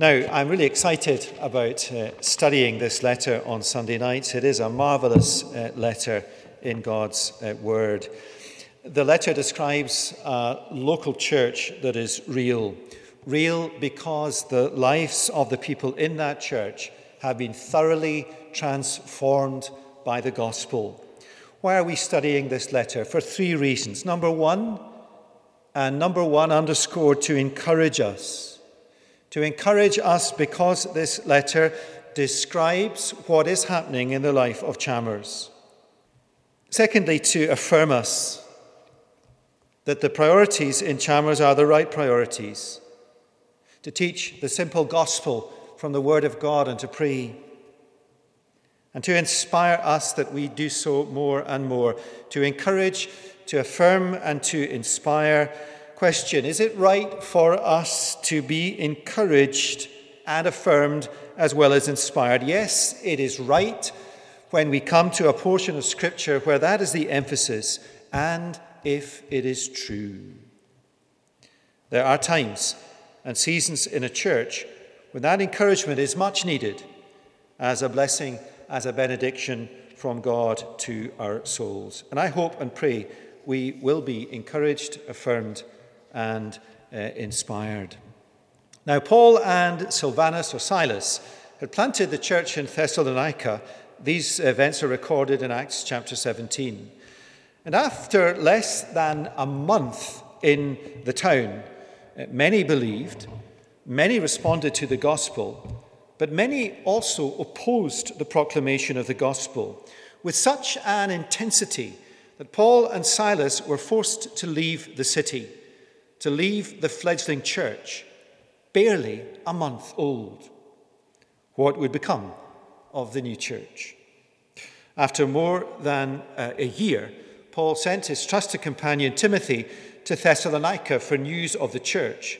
Now, I'm really excited about studying this letter on Sunday nights. It is a marvelous letter in God's Word. The letter describes a local church that is real. Real because the lives of the people in that church have been thoroughly transformed by the gospel. Why are we studying this letter? For three reasons. Number one underscored, to encourage us. To encourage us because this letter describes what is happening in the life of Chalmers. Secondly, to affirm us that the priorities in Chalmers are the right priorities. To teach the simple gospel from the Word of God and to pray. And to inspire us that we do so more and more. To encourage, to affirm, and to inspire. Question, is it right for us to be encouraged and affirmed as well as inspired? Yes, it is right when we come to a portion of Scripture where that is the emphasis, and if it is true. There are times and seasons in a church when that encouragement is much needed as a blessing, as a benediction from God to our souls. And I hope and pray we will be encouraged, affirmed, and inspired. Now, Paul and Silvanus, or Silas, had planted the church in Thessalonica. These events are recorded in Acts chapter 17. And after less than a month in the town, many believed, many responded to the gospel, but many also opposed the proclamation of the gospel with such an intensity that Paul and Silas were forced to leave the city. To leave the fledgling church, barely a month old. What would become of the new church? After more than a year, Paul sent his trusted companion Timothy to Thessalonica for news of the church.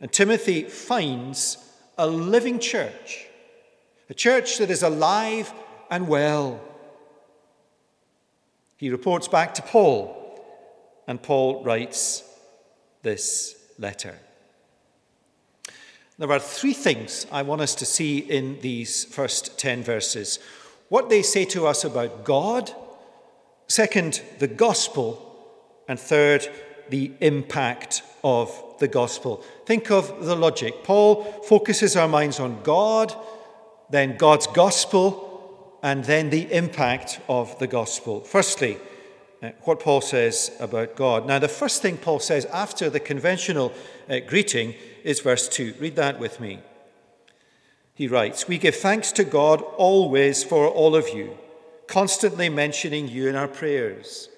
And Timothy finds a living church, a church that is alive and well. He reports back to Paul, and Paul writes this letter. There are three things I want us to see in these first 10 verses. What they say to us about God, second, the gospel, and third, the impact of the gospel. Think of the logic. Paul focuses our minds on God, then God's gospel, and then the impact of the gospel. Firstly, what Paul says about God. Now, the first thing Paul says after the conventional greeting is verse 2. Read that with me. He writes, "We give thanks to God always for all of you, constantly mentioning you in our prayers."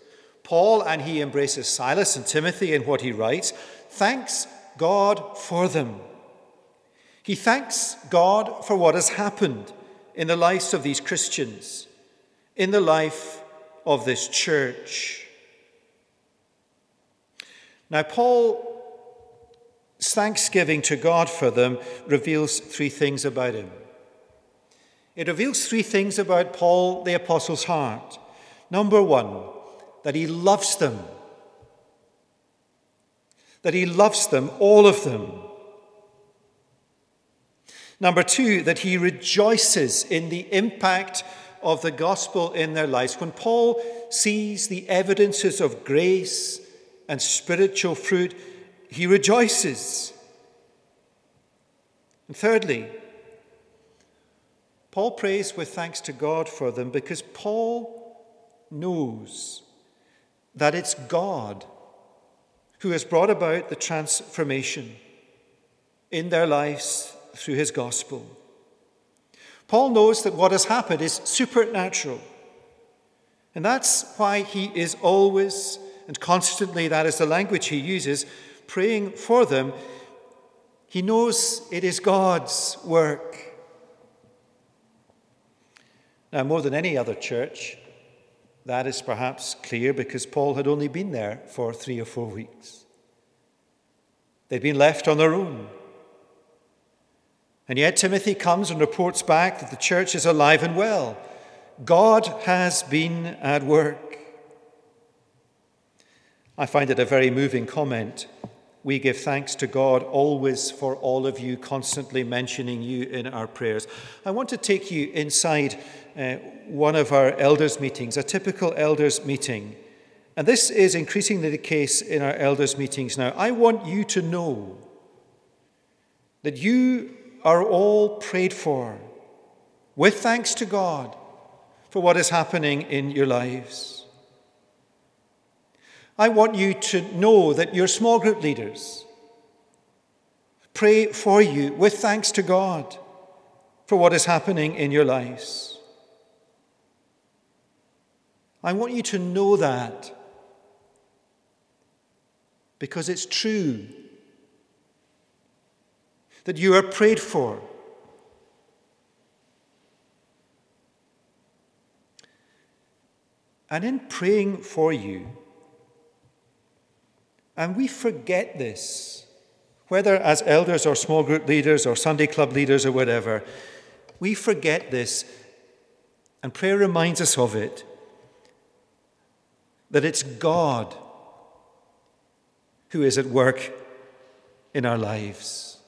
Paul, and he embraces Silas and Timothy in what he writes, thanks God for them. He thanks God for what has happened in the lives of these Christians, in the life of this church. Now, Paul's thanksgiving to God for them reveals three things about him. It reveals three things about Paul the Apostle's heart. Number one, that he loves them. That he loves them, all of them. Number two, that he rejoices in the impact of the gospel in their lives. When Paul sees the evidences of grace and spiritual fruit, he rejoices. And thirdly, Paul prays with thanks to God for them because Paul knows that it's God who has brought about the transformation in their lives through his gospel. Paul knows that what has happened is supernatural. And that's why he is always and constantly, that is the language he uses, praying for them. He knows it is God's work. Now, more than any other church, that is perhaps clear because Paul had only been there for 3 or 4 weeks. They'd been left on their own. And yet Timothy comes and reports back that the church is alive and well. God has been at work. I find it a very moving comment We give thanks to God always for all of you, constantly mentioning you in our prayers. I want to take you inside one of our elders' meetings, a typical elders' meeting. And this is increasingly the case in our elders' meetings now. I want you to know that you are all prayed for, with thanks to God, for what is happening in your lives. I want you to know that your small group leaders pray for you, with thanks to God, for what is happening in your lives. I want you to know that, because it's true that you are prayed for. And in praying for you, and we forget this, whether as elders or small group leaders or Sunday club leaders or whatever, we forget this, and prayer reminds us of it, that it's God who is at work in our lives.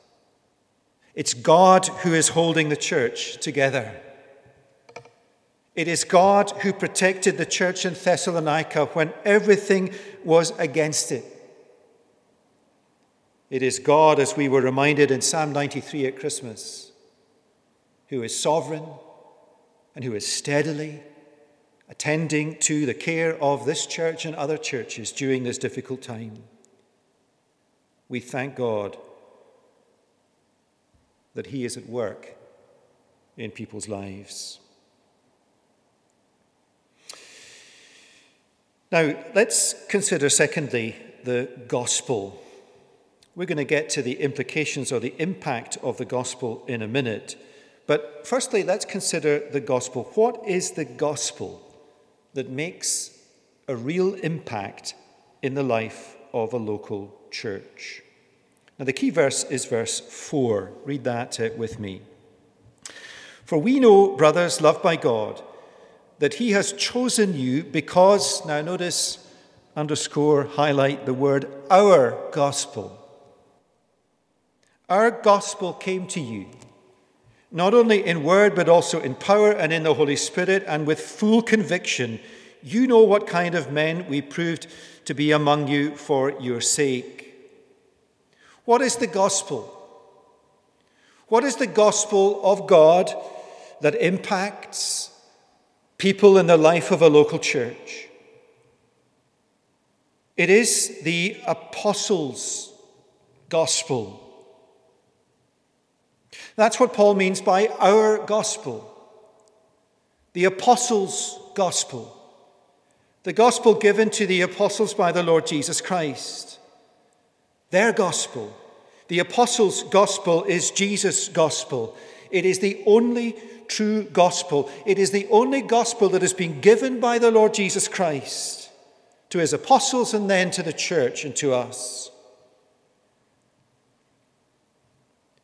It's God who is holding the church together. It is God who protected the church in Thessalonica when everything was against it. It is God, as we were reminded in Psalm 93 at Christmas, who is sovereign and who is steadily attending to the care of this church and other churches during this difficult time. We thank God that he is at work in people's lives. Now, let's consider, secondly, the gospel. We're going to get to the implications or the impact of the gospel in a minute. But firstly, let's consider the gospel. What is the gospel that makes a real impact in the life of a local church? Now, the key verse is verse 4. Read that with me. For we know, brothers loved by God, that he has chosen you because, now notice, underscore, highlight the word, our gospel. Our gospel came to you, not only in word, but also in power and in the Holy Spirit, and with full conviction. You know what kind of men we proved to be among you for your sake. What is the gospel? What is the gospel of God that impacts people in the life of a local church? It is the apostles' gospel. That's what Paul means by our gospel. The apostles' gospel. The gospel given to the apostles by the Lord Jesus Christ. Their gospel, the apostles' gospel, is Jesus' gospel. It is the only true gospel. It is the only gospel that has been given by the Lord Jesus Christ to his apostles and then to the church and to us.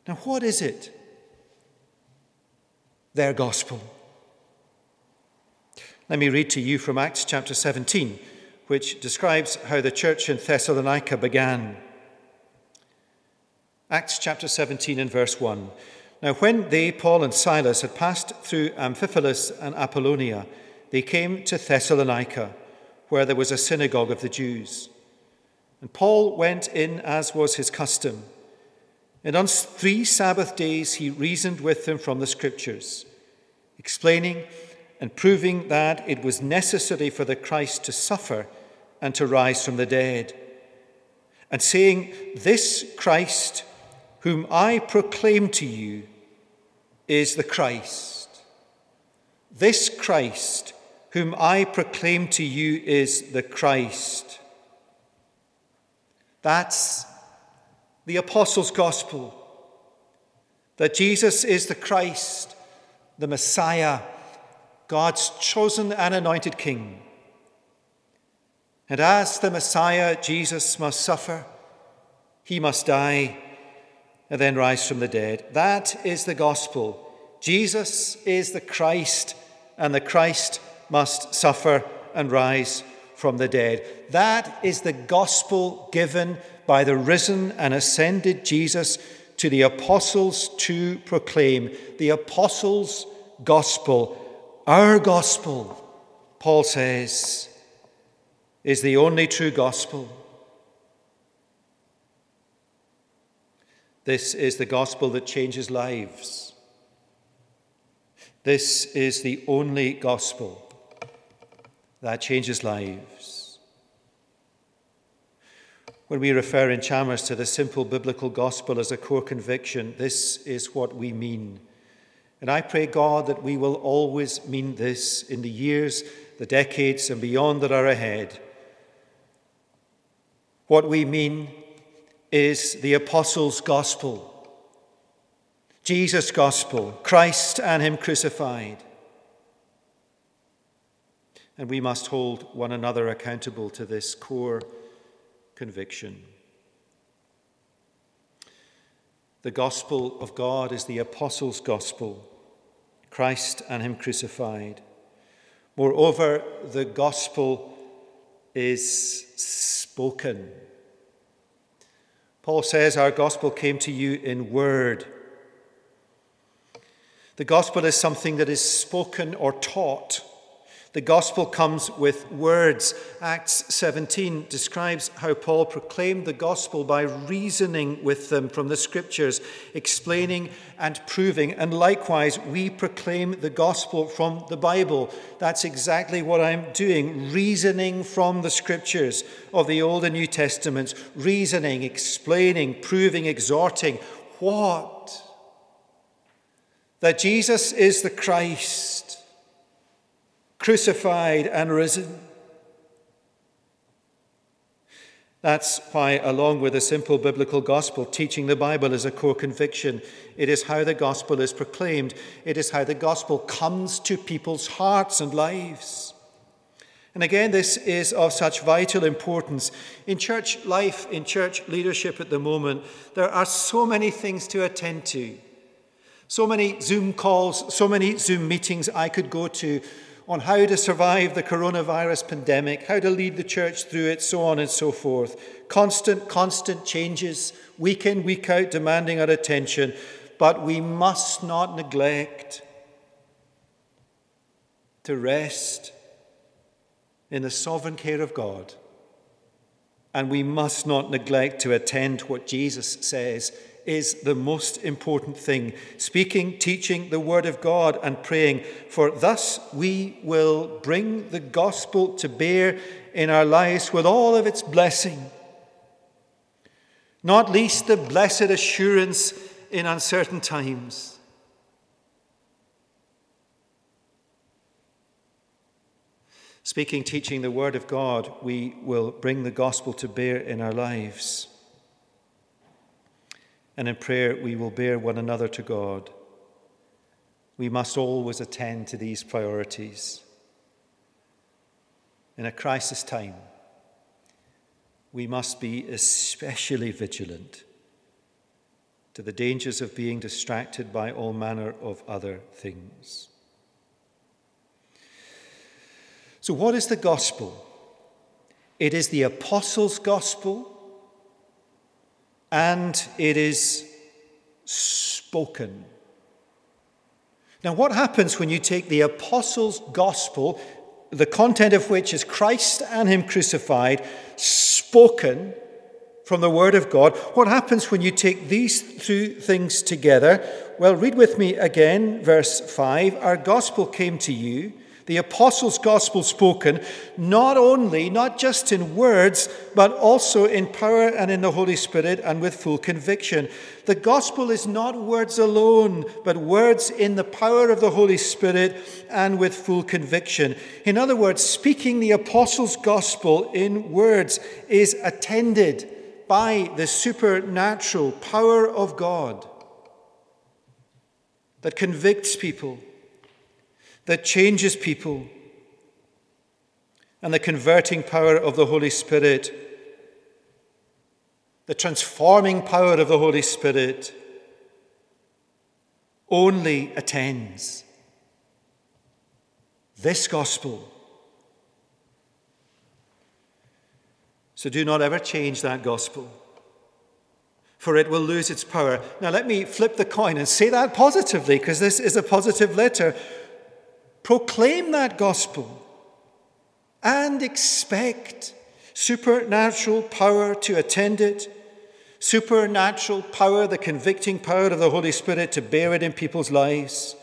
Now, what is it? Their gospel. Let me read to you from Acts chapter 17, which describes how the church in Thessalonica began. Acts chapter 17 and verse 1. Now when they, Paul and Silas, had passed through Amphipolis and Apollonia, they came to Thessalonica, where there was a synagogue of the Jews. And Paul went in as was his custom. And on 3 Sabbath days he reasoned with them from the Scriptures, explaining and proving that it was necessary for the Christ to suffer and to rise from the dead. And saying, this Christ whom I proclaim to you is the Christ. This Christ whom I proclaim to you is the Christ. That's the apostles' gospel, that Jesus is the Christ, the Messiah, God's chosen and anointed King. And as the Messiah, Jesus must suffer, he must die, and then rise from the dead. That is the gospel. Jesus is the Christ, and the Christ must suffer and rise from the dead. That is the gospel given by the risen and ascended Jesus to the apostles to proclaim the apostles' gospel. Our gospel, Paul says, is the only true gospel. This is the gospel that changes lives. This is the only gospel that changes lives. When we refer in Chalmers to the simple biblical gospel as a core conviction, this is what we mean. And I pray, God, that we will always mean this in the years, the decades, and beyond that are ahead. What we mean is the apostles' gospel, Jesus' gospel, Christ and him crucified. And we must hold one another accountable to this core conviction. The gospel of God is the apostles' gospel, Christ and him crucified. Moreover, the gospel is spoken. Paul says, our gospel came to you in word. The gospel is something that is spoken or taught. The gospel comes with words. Acts 17 describes how Paul proclaimed the gospel by reasoning with them from the scriptures, explaining and proving. And likewise, we proclaim the gospel from the Bible. That's exactly what I'm doing, reasoning from the scriptures of the Old and New Testaments, reasoning, explaining, proving, exhorting. What? That Jesus is the Christ, crucified and risen. That's why, along with a simple biblical gospel, teaching the Bible is a core conviction. It is how the gospel is proclaimed. It is how the gospel comes to people's hearts and lives. And again, this is of such vital importance. In church life, in church leadership at the moment, there are so many things to attend to. So many Zoom calls, so many Zoom meetings I could go to on how to survive the coronavirus pandemic, how to lead the church through it, so on and so forth. Constant changes, week in, week out, demanding our attention. But we must not neglect to rest in the sovereign care of God. And we must not neglect to attend what Jesus says is the most important thing, speaking, teaching the word of God and praying, for thus we will bring the gospel to bear in our lives with all of its blessing, not least the blessed assurance in uncertain times. Speaking, teaching the word of God, we will bring the gospel to bear in our lives. And in prayer, we will bear one another to God. We must always attend to these priorities. In a crisis time, we must be especially vigilant to the dangers of being distracted by all manner of other things. So, what is the gospel? It is the apostles' gospel. And it is spoken. Now, what happens when you take the apostles' gospel, the content of which is Christ and him crucified, spoken from the word of God? What happens when you take these two things together? Well, read with me again, verse 5. Our gospel came to you, the apostles' gospel spoken, not just in words, but also in power and in the Holy Spirit and with full conviction. The gospel is not words alone, but words in the power of the Holy Spirit and with full conviction. In other words, speaking the apostles' gospel in words is attended by the supernatural power of God that convicts people, that changes people, and the converting power of the Holy Spirit, the transforming power of the Holy Spirit, only attends this gospel. So do not ever change that gospel. for it will lose its power. Now let me flip the coin and say that positively, because this is a positive letter. Proclaim that gospel and expect supernatural power to attend it, supernatural power, the convicting power of the Holy Spirit to bear it in people's lives.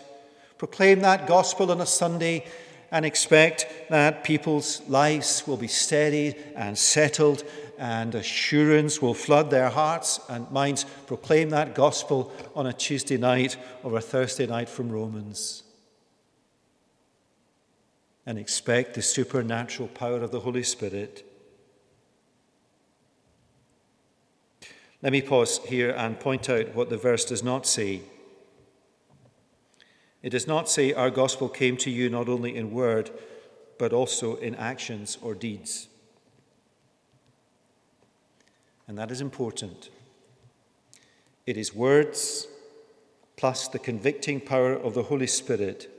Proclaim that gospel on a Sunday and expect that people's lives will be steadied and settled, and assurance will flood their hearts and minds. Proclaim that gospel on a Tuesday night or a Thursday night from Romans, and expect the supernatural power of the Holy Spirit. Let me pause here and point out what the verse does not say. It does not say our gospel came to you not only in word, but also in actions or deeds. And that is important. It is words plus the convicting power of the Holy Spirit.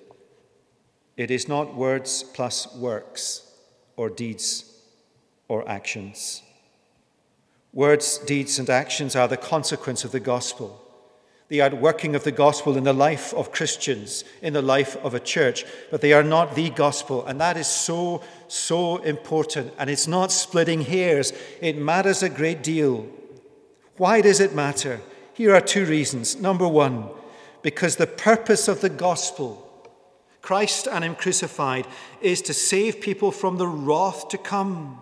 It is not words plus works or deeds or actions. Words, deeds, and actions are the consequence of the gospel, the outworking of the gospel in the life of Christians, in the life of a church, but they are not the gospel, and that is so, so important, and it's not splitting hairs. It matters a great deal. Why does it matter? Here are two reasons. Number one, because the purpose of the gospel, Christ and Him crucified, is to save people from the wrath to come.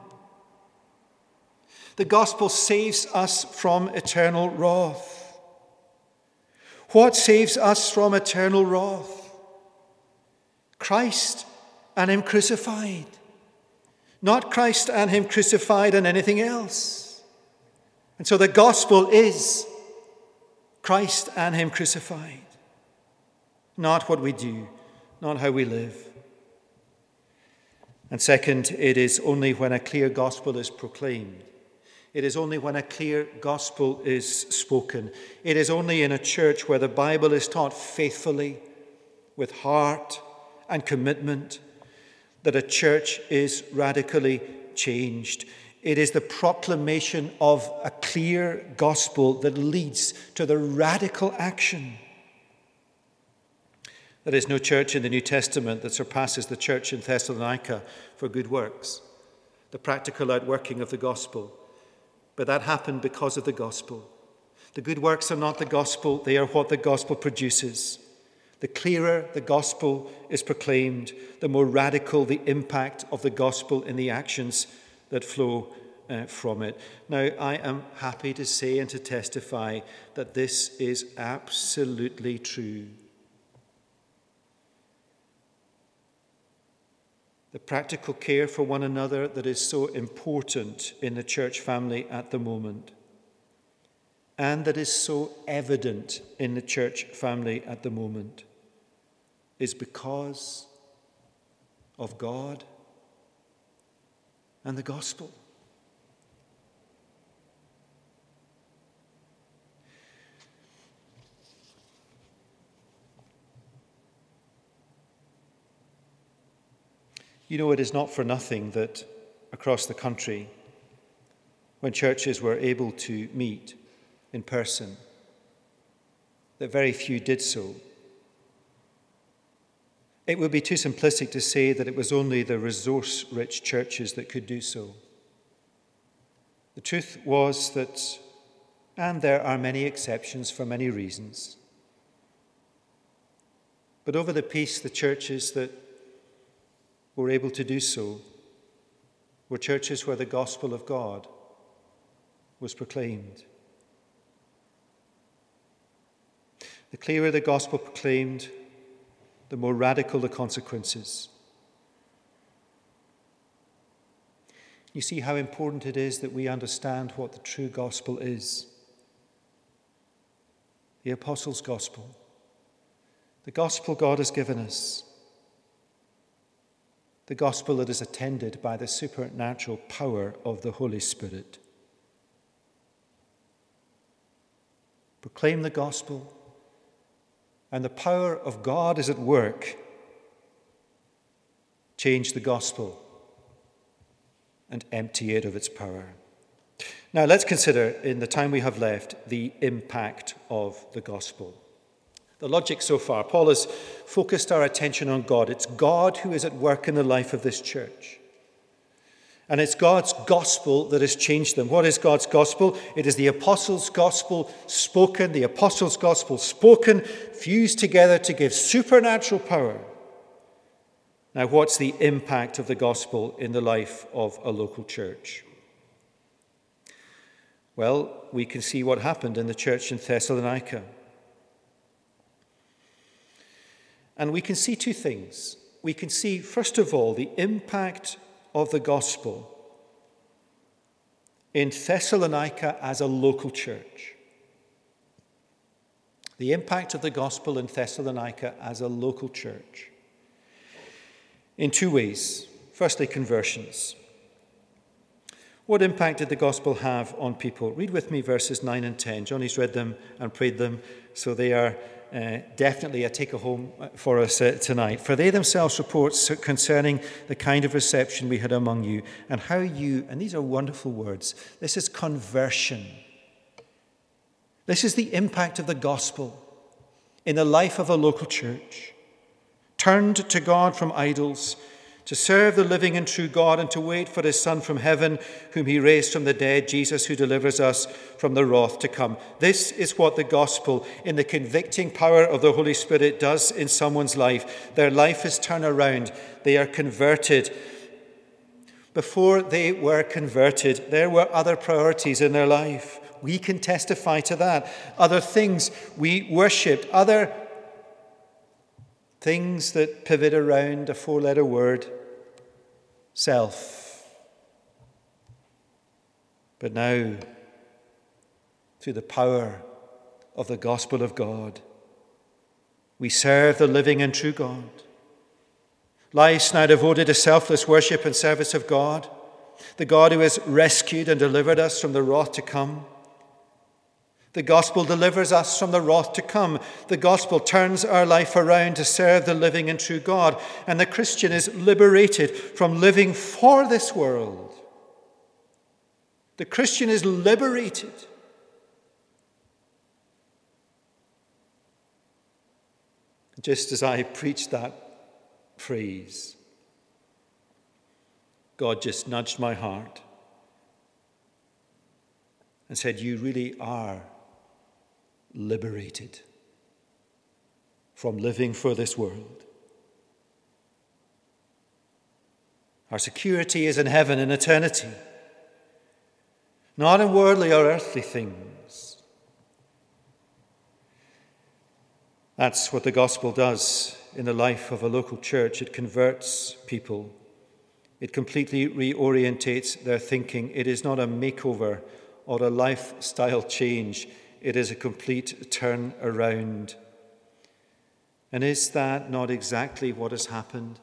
The gospel saves us from eternal wrath. What saves us from eternal wrath? Christ and Him crucified. Not Christ and Him crucified and anything else. And so the gospel is Christ and Him crucified. Not what we do, not how we live. And second, it is only when a clear gospel is proclaimed. It is only when a clear gospel is spoken. It is only in a church where the Bible is taught faithfully, with heart and commitment, that a church is radically changed. It is the proclamation of a clear gospel that leads to the radical action. There is no church in the New Testament that surpasses the church in Thessalonica for good works, the practical outworking of the gospel. But that happened because of the gospel. The good works are not the gospel, they are what the gospel produces. The clearer the gospel is proclaimed, the more radical the impact of the gospel in the actions that flow from it. Now, I am happy to say and to testify that this is absolutely true. The practical care for one another that is so important in the church family at the moment, and that is so evident in the church family at the moment, is because of God and the gospel. You know, it is not for nothing that across the country, when churches were able to meet in person, that very few did so. It would be too simplistic to say that it was only the resource-rich churches that could do so. The truth was that, and there are many exceptions for many reasons, but over the piece, the churches that were able to do so were churches where the gospel of God was proclaimed. The clearer the gospel proclaimed, the more radical the consequences. You see how important it is that we understand what the true gospel is. The apostles' gospel, the gospel God has given us, the gospel that is attended by the supernatural power of the Holy Spirit. Proclaim the gospel, and the power of God is at work. Change the gospel and empty it of its power. Now let's consider, in the time we have left, the impact of the gospel. The logic so far, Paul has focused our attention on God. It's God who is at work in the life of this church. And it's God's gospel that has changed them. What is God's gospel? It is the apostles' gospel spoken, fused together to give supernatural power. Now, what's the impact of the gospel in the life of a local church? Well, we can see what happened in the church in Thessalonica. And we can see two things. We can see, first of all, the impact of the gospel in Thessalonica as a local church. The impact of the gospel in Thessalonica as a local church in two ways. Firstly, conversions. What impact did the gospel have on people? Read with me verses 9 and 10. Johnny's read them and prayed them, so they are definitely a take-home for us tonight. For they themselves report concerning the kind of reception we had among you and how you, and these are wonderful words, this is conversion. This is the impact of the gospel in the life of a local church. Turned to God from idols, to serve the living and true God and to wait for his Son from heaven, whom he raised from the dead, Jesus, who delivers us from the wrath to come. This is what the gospel, in the convicting power of the Holy Spirit, does in someone's life. Their life is turned around. They are converted. Before they were converted, there were other priorities in their life. We can testify to that. Other things we worshipped, other things that pivot around a four-letter word, self. But now, through the power of the gospel of God, we serve the living and true God. Lives now devoted to selfless worship and service of God, the God who has rescued and delivered us from the wrath to come. The gospel delivers us from the wrath to come. The gospel turns our life around to serve the living and true God. And the Christian is liberated from living for this world. The Christian is liberated just as I preached that phrase. God just nudged my heart and said, you really are liberated from living for this world. Our security is in heaven, in eternity, not in worldly or earthly things. That's what the gospel does in the life of a local church. It converts people. It completely reorientates their thinking. It is not a makeover or a lifestyle change. It is a complete turn around. And is that not exactly what has happened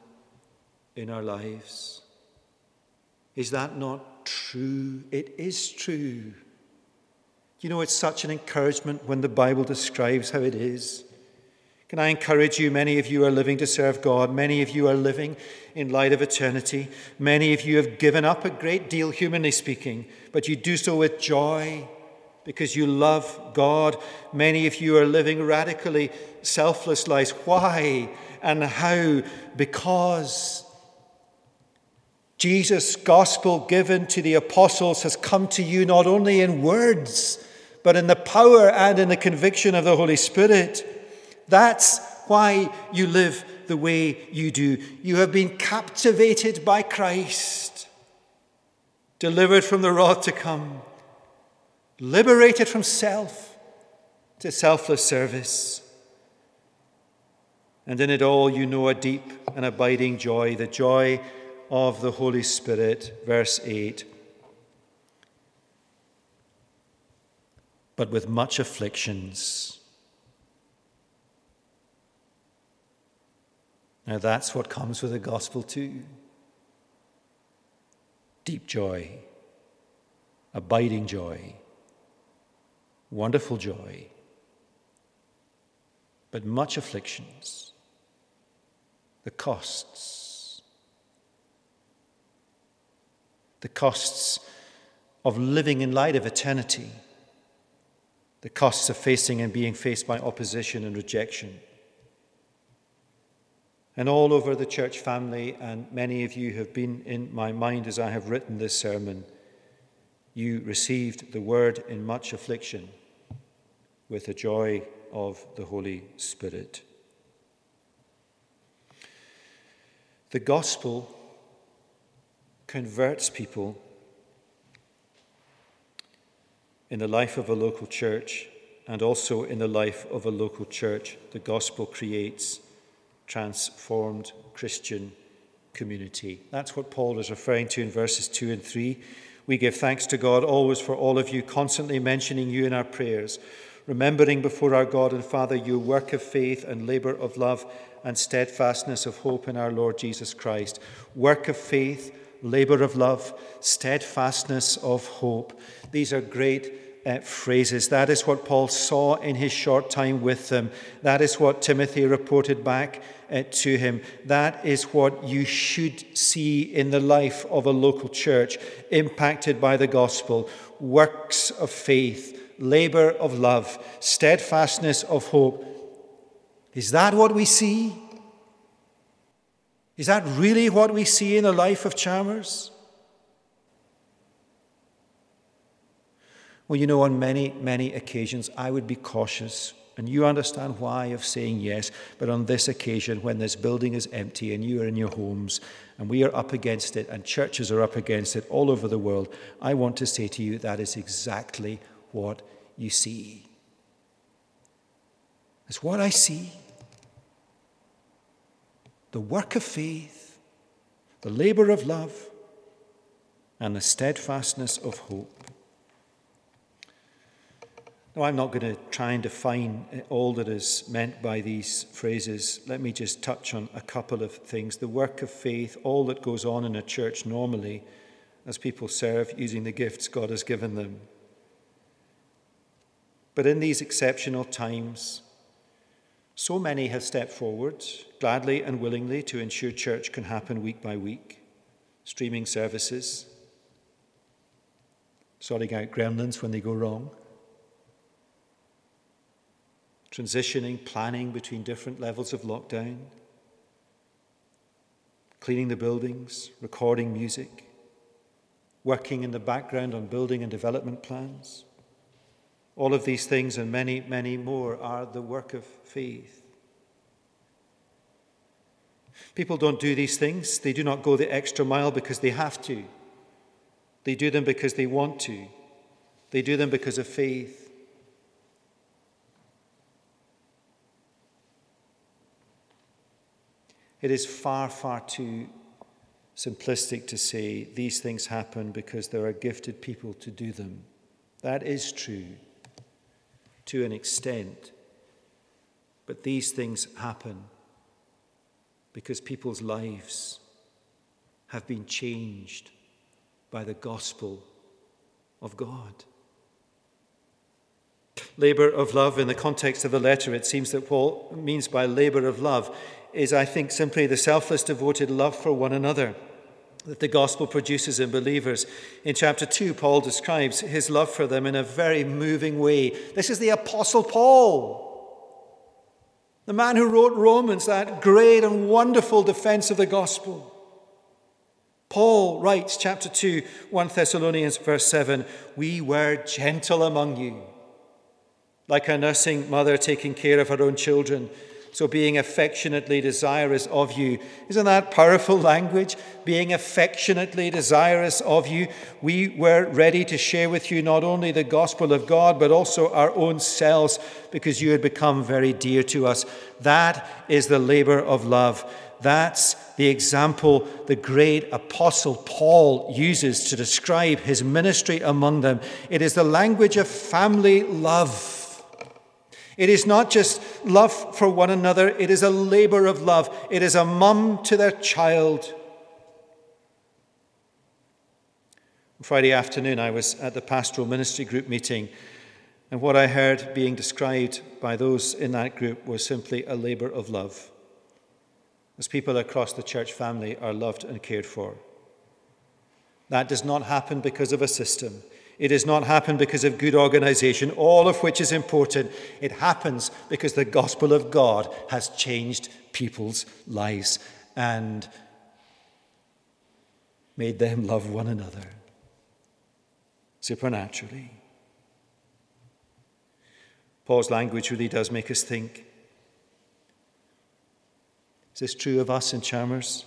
in our lives? Is that not true? It is true. You know, it's such an encouragement when the Bible describes how it is. Can I encourage you? Many of you are living to serve God. Many of you are living in light of eternity. Many of you have given up a great deal, humanly speaking, but you do so with joy because you love God. Many of you are living radically selfless lives. Why and how? Because Jesus' gospel given to the apostles has come to you not only in words, but in the power and in the conviction of the Holy Spirit. That's why you live the way you do. You have been captivated by Christ, delivered from the wrath to come, liberated from self to selfless service. And in it all, you know a deep and abiding joy, the joy of the Holy Spirit, verse 8. But with much afflictions. Now that's what comes with the gospel too. Deep joy, abiding joy, wonderful joy, but much afflictions, the costs. The costs of living in light of eternity, the costs of facing and being faced by opposition and rejection. And all over the church family, and many of you have been in my mind as I have written this sermon, you received the word in much affliction with the joy of the Holy Spirit. The gospel converts people in the life of a local church, and also in the life of a local church, the gospel creates transformed Christian community. That's what Paul is referring to in verses 2 and 3. We give thanks to God always for all of you, constantly mentioning you in our prayers, remembering before our God and Father your work of faith and labor of love and steadfastness of hope in our Lord Jesus Christ. Work of faith, labor of love, steadfastness of hope. These are great phrases. That is what Paul saw in his short time with them. That is what Timothy reported back to him. That is what you should see in the life of a local church impacted by the gospel. Works of faith, labor of love, steadfastness of hope. Is that what we see? Is that really what we see in the life of Chalmers? Well, you know, on many, many occasions, I would be cautious, and you understand why, of saying yes, but on this occasion, when this building is empty and you are in your homes, and we are up against it, and churches are up against it all over the world, I want to say to you, that is exactly what you see. It's what I see. The work of faith, the labor of love, and the steadfastness of hope. Now, I'm not going to try and define all that is meant by these phrases. Let me just touch on a couple of things. The work of faith, all that goes on in a church normally as people serve using the gifts God has given them. But in these exceptional times, so many have stepped forward, gladly and willingly, to ensure church can happen week by week. Streaming services, sorting out gremlins when they go wrong, transitioning, planning between different levels of lockdown, cleaning the buildings, recording music, working in the background on building and development plans. All of these things and many, many more are the work of faith. People don't do these things. They do not go the extra mile because they have to. They do them because they want to. They do them because of faith. It is far, far too simplistic to say these things happen because there are gifted people to do them. That is true, to an extent, but these things happen because people's lives have been changed by the gospel of God. Labour of love, in the context of the letter, it seems that Paul means by labour of love is, I think, simply the selfless, devoted love for one another that the gospel produces in believers. In chapter 2, Paul describes his love for them in a very moving way. This is the Apostle Paul, the man who wrote Romans, that great and wonderful defense of the gospel. Paul writes, chapter 2, 1 Thessalonians verse 7, "We were gentle among you, like a nursing mother taking care of her own children, so being affectionately desirous of you." Isn't that powerful language? Being affectionately desirous of you. We were ready to share with you not only the gospel of God, but also our own selves, because you had become very dear to us. That is the labor of love. That's the example the great Apostle Paul uses to describe his ministry among them. It is the language of family love. It is not just love for one another. It is a labor of love. It is a mum to their child. On Friday afternoon, I was at the pastoral ministry group meeting, and what I heard being described by those in that group was simply a labor of love, as people across the church family are loved and cared for. That does not happen because of a system. It does not happen because of good organization, all of which is important. It happens because the gospel of God has changed people's lives and made them love one another supernaturally. Paul's language really does make us think. Is this true of us in Chalmers?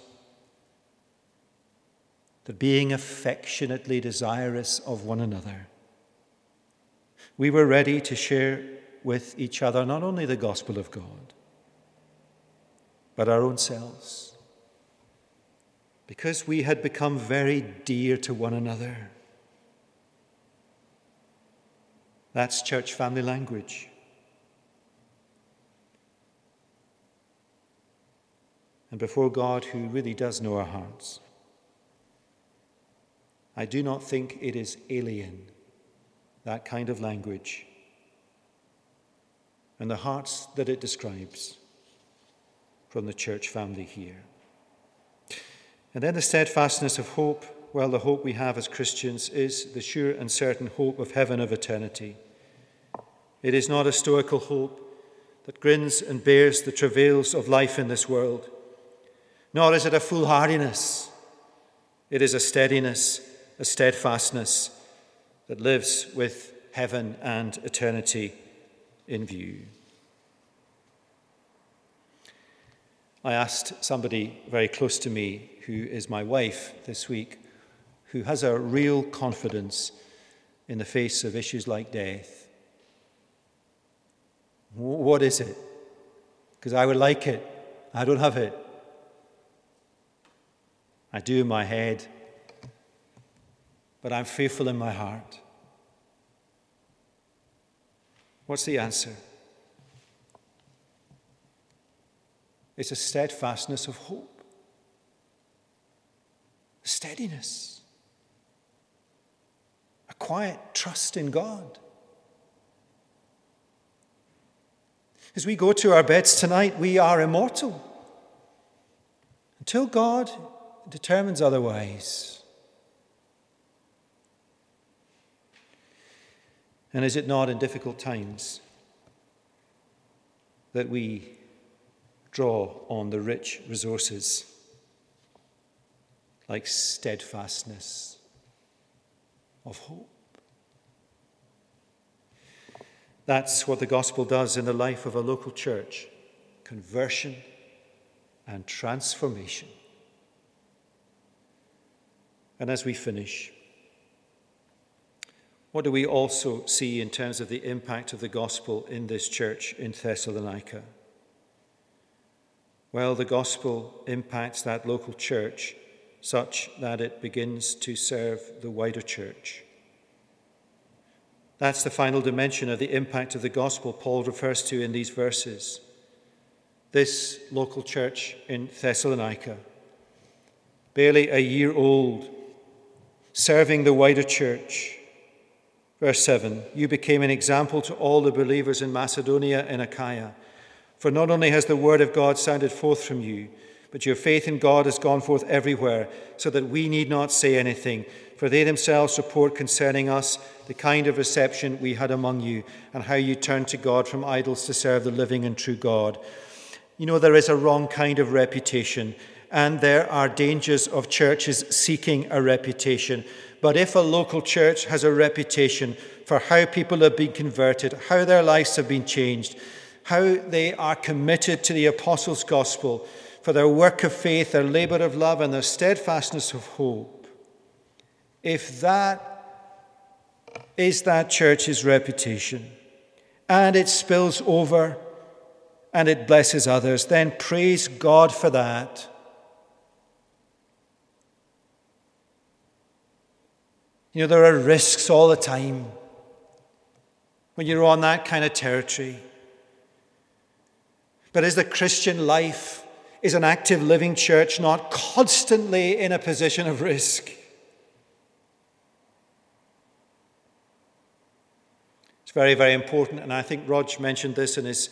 That being affectionately desirous of one another, we were ready to share with each other not only the gospel of God, but our own selves, because we had become very dear to one another. That's church family language. And before God, who really does know our hearts, I do not think it is alien, that kind of language, and the hearts that it describes from the church family here. And then the steadfastness of hope. Well, the hope we have as Christians is the sure and certain hope of heaven, of eternity. It is not a stoical hope that grins and bears the travails of life in this world, nor is it a foolhardiness. It is a steadiness, a steadfastness that lives with heaven and eternity in view. I asked somebody very close to me, who is my wife this week, who has a real confidence in the face of issues like death. What is it? Because I would like it. I don't have it. I do in my head, but I'm fearful in my heart. What's the answer? It's a steadfastness of hope, a steadiness, a quiet trust in God. As we go to our beds tonight, we are immortal until God determines otherwise. And is it not in difficult times that we draw on the rich resources like steadfastness of hope? That's what the gospel does in the life of a local church: conversion and transformation. And as we finish, what do we also see in terms of the impact of the gospel in this church in Thessalonica? Well, the gospel impacts that local church such that it begins to serve the wider church. That's the final dimension of the impact of the gospel Paul refers to in these verses. This local church in Thessalonica, barely a year old, serving the wider church. Verse 7, you became an example to all the believers in Macedonia and Achaia. For not only has the word of God sounded forth from you, but your faith in God has gone forth everywhere, so that we need not say anything. For they themselves report concerning us the kind of reception we had among you, and how you turned to God from idols to serve the living and true God. You know, there is a wrong kind of reputation, and there are dangers of churches seeking a reputation. But if a local church has a reputation for how people have been converted, how their lives have been changed, how they are committed to the apostles' gospel, for their work of faith, their labor of love, and their steadfastness of hope, if that is that church's reputation, and it spills over and it blesses others, then praise God for that. You know, there are risks all the time when you're on that kind of territory. But is the Christian life, is an active living church not constantly in a position of risk? It's very, very important, and I think Rog mentioned this in his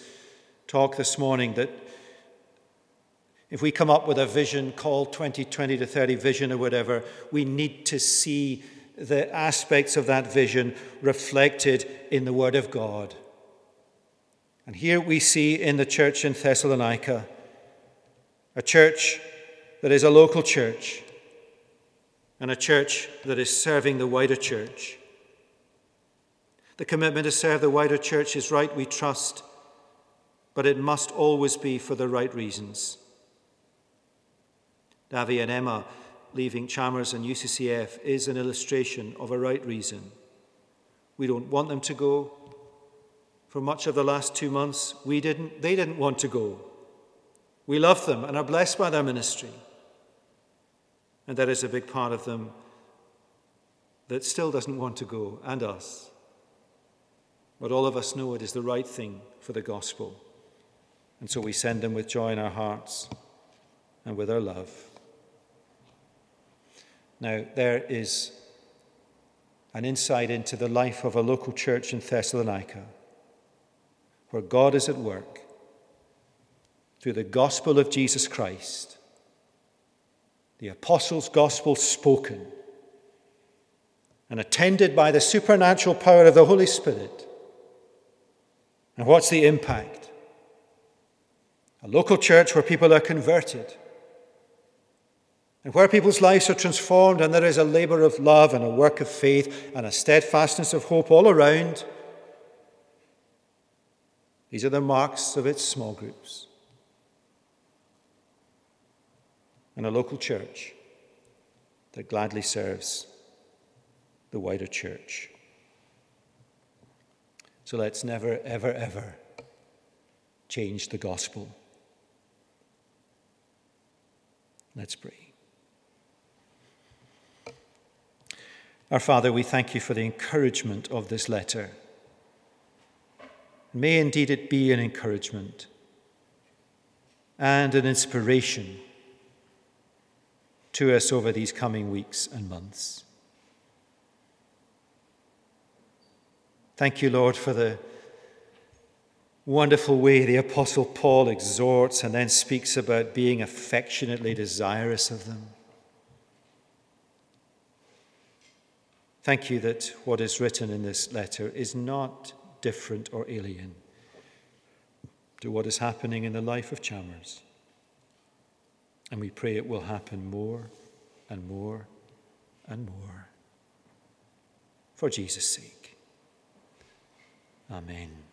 talk this morning, that If we come up with a vision called 2020-30 vision or whatever, we need to see the aspects of that vision reflected in the Word of God. And here we see in the church in Thessalonica, a church that is a local church and a church that is serving the wider church. The commitment to serve the wider church is right, we trust, but it must always be for the right reasons. Davi and Emma leaving Chalmers and UCCF is an illustration of a right reason. We don't want them to go. For much of the last 2 months, they didn't want to go. We love them and are blessed by their ministry. And there is a big part of them that still doesn't want to go, and us. But all of us know it is the right thing for the gospel. And so we send them with joy in our hearts and with our love. Now, there is an insight into the life of a local church in Thessalonica, where God is at work through the gospel of Jesus Christ, the apostles' gospel spoken and attended by the supernatural power of the Holy Spirit. And what's the impact? A local church where people are converted and where people's lives are transformed, and there is a labor of love and a work of faith and a steadfastness of hope all around. These are the marks of its small groups. And a local church that gladly serves the wider church. So let's never, ever, ever change the gospel. Let's pray. Our Father, we thank you for the encouragement of this letter. May indeed it be an encouragement and an inspiration to us over these coming weeks and months. Thank you, Lord, for the wonderful way the Apostle Paul exhorts and then speaks about being affectionately desirous of them. Thank you that what is written in this letter is not different or alien to what is happening in the life of Chalmers. And we pray it will happen more and more and more. For Jesus' sake. Amen.